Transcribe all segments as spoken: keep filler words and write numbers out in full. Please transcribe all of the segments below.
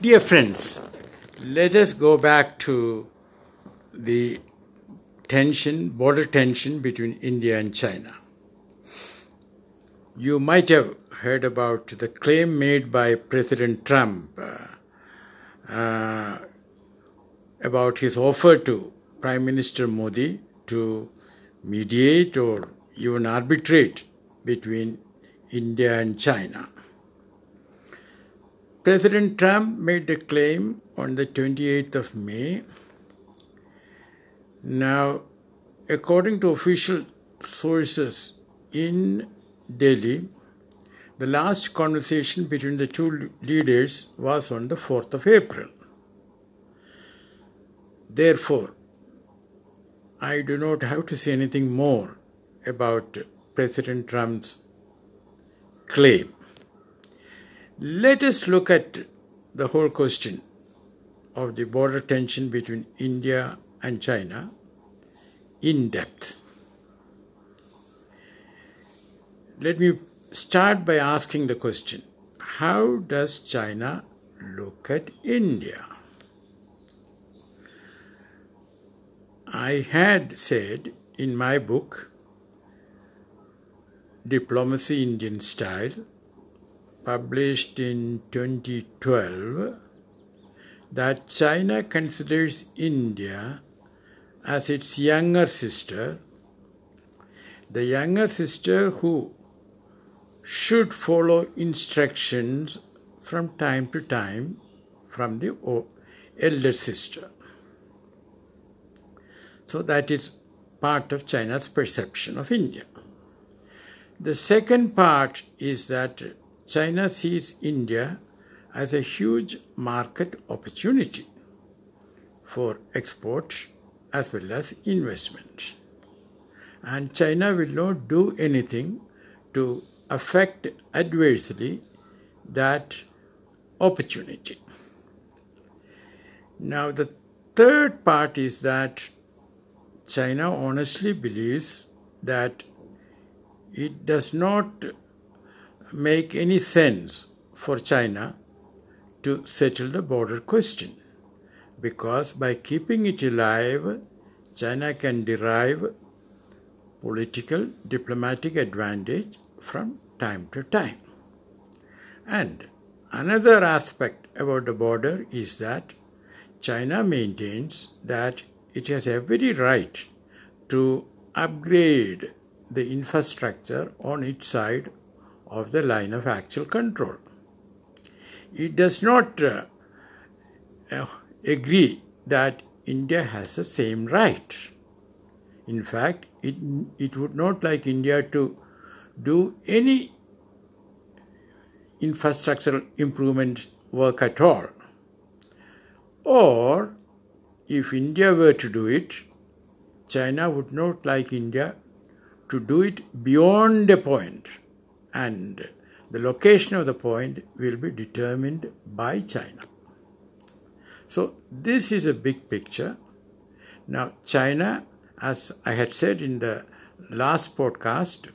Dear friends, let us go back to the tension, border tension between India and China. You might have heard about the claim made by President Trump uh, uh, about his offer to Prime Minister Modi to mediate or even arbitrate between India and China. President Trump made the claim on the twenty-eighth of May. Now, according to official sources in Delhi, the last conversation between the two leaders was on the fourth of April. Therefore, I do not have to say anything more about President Trump's claim. Let us look at the whole question of the border tension between India and China in depth. Let me start by asking the question, how does China look at India? I had said in my book, Diplomacy Indian Style, published in twenty twelve, that China considers India as its younger sister, the younger sister who should follow instructions from time to time from the elder sister. So that is part of China's perception of India. The second part is that China sees India as a huge market opportunity for export as well as investment. And China will not do anything to affect adversely that opportunity. Now, the third part is that China honestly believes that it does not make any sense for China to settle the border question, because by keeping it alive, China can derive political, diplomatic advantage from time to time. And another aspect about the border is that China maintains that it has every right to upgrade the infrastructure on its side of the line of actual control. It does not uh, uh, agree that India has the same right. In fact, it, it would not like India to do any infrastructural improvement work at all. Or, if India were to do it, China would not like India to do it beyond a point. And the location of the point will be determined by China. So this is a big picture. Now China, as I had said in the last podcast,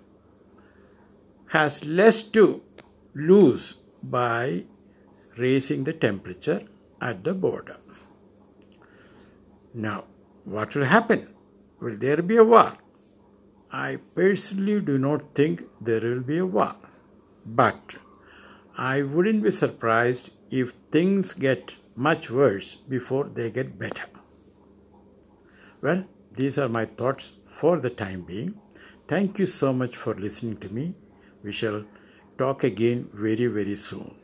has less to lose by raising the temperature at the border. Now, what will happen? Will there be a war? I personally do not think there will be a war, but I wouldn't be surprised if things get much worse before they get better. Well, these are my thoughts for the time being. Thank you so much for listening to me. We shall talk again very, very soon.